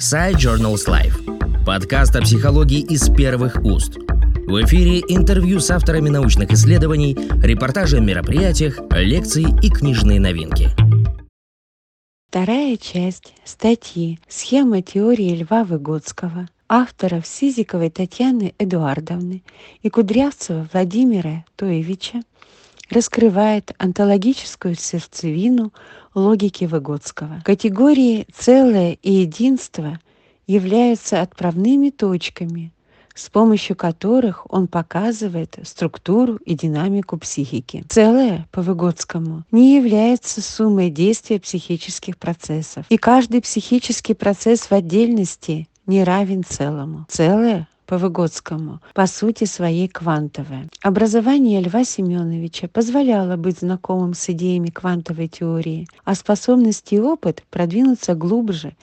PsyJournals Life. Подкаст о психологии из первых уст. В эфире интервью с авторами научных исследований, репортажи о мероприятиях, лекции и книжные новинки. Вторая часть статьи «Схема теории Льва Выготского» авторов Сизиковой Татьяны Эдуардовны и Кудрявцева Владимира Тоевича раскрывает онтологическую сердцевину логики Выготского. Категории «целое» и «единство» являются отправными точками, с помощью которых он показывает структуру и динамику психики. Целое, по Выготскому, не является суммой действия психических процессов, и каждый психический процесс в отдельности не равен целому. Целое, по Выготскому, по сути своей квантовое. Образование Льва Семеновича позволяло быть знакомым с идеями квантовой теории, а способность и опыт продвинуться глубже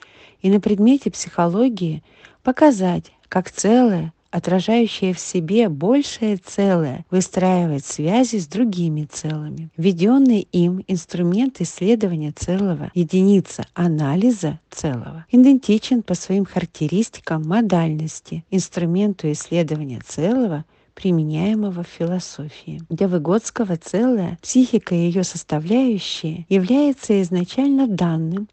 и на предмете психологии показать, как целое, отражающее в себе большее целое, выстраивает связи с другими целыми. Введенный им инструмент исследования целого, единица анализа целого, идентичен по своим характеристикам модальности инструменту исследования целого, применяемого в философии. Для Выготского целое, психика и ее составляющие, является изначально данным,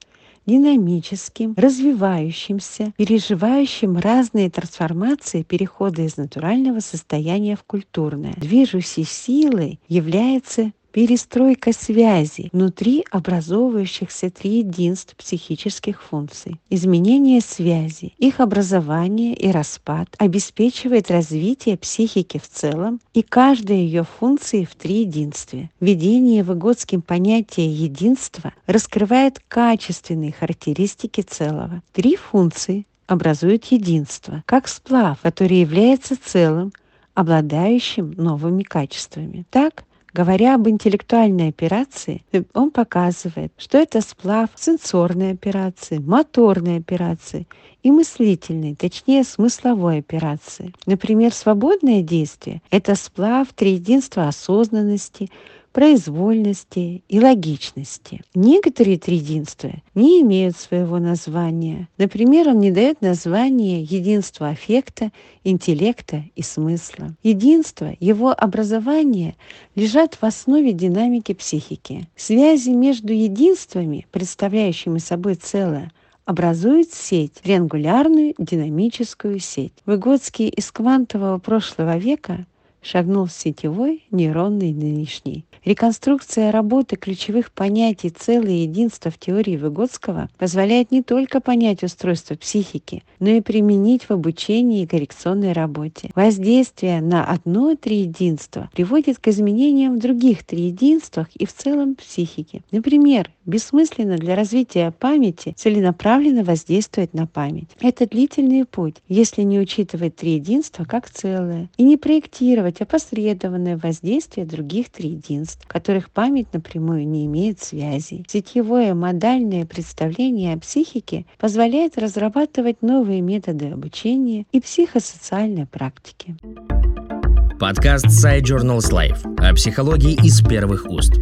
динамическим, развивающимся, переживающим разные трансформации перехода из натурального состояния в культурное. Движущей силой является перестройка связей внутри образовывающихся триединств психических функций. Изменение связей, их образование и распад обеспечивает развитие психики в целом и каждой ее функции в триединстве. Введение Выготским понятия единства раскрывает качественные характеристики целого. Три функции образуют единство, как сплав, который является целым, обладающим новыми качествами. Так, говоря об интеллектуальной операции, он показывает, что это сплав сенсорной операции, моторной операции и мыслительной, точнее смысловой операции. Например, свободное действие — это сплав триединства осознанности, произвольности и логичности. Некоторые триединства не имеют своего названия. Например, он не дает название единству аффекта, интеллекта и смысла. Единство, его образование лежат в основе динамики психики. Связи между единствами, представляющими собой целое, образует сеть, триангулярную динамическую сеть. Выготский из квантового прошлого века шагнул в сетевой, нейронный, нынешний. Реконструкция работы ключевых понятий целое и единство в теории Выготского позволяет не только понять устройство психики, но и применить в обучении и коррекционной работе. Воздействие на одно триединство приводит к изменениям в других триединствах и в целом психике. Например, бессмысленно для развития памяти целенаправленно воздействовать на память. Это длительный путь, если не учитывать триединство как целое, и не проектировать опосредованное воздействие других триединств, которых память напрямую не имеет связей. Сетевое модальное представление о психике позволяет разрабатывать новые методы обучения и психосоциальной практики. Подкаст SAGE Journals Life о психологии из первых уст.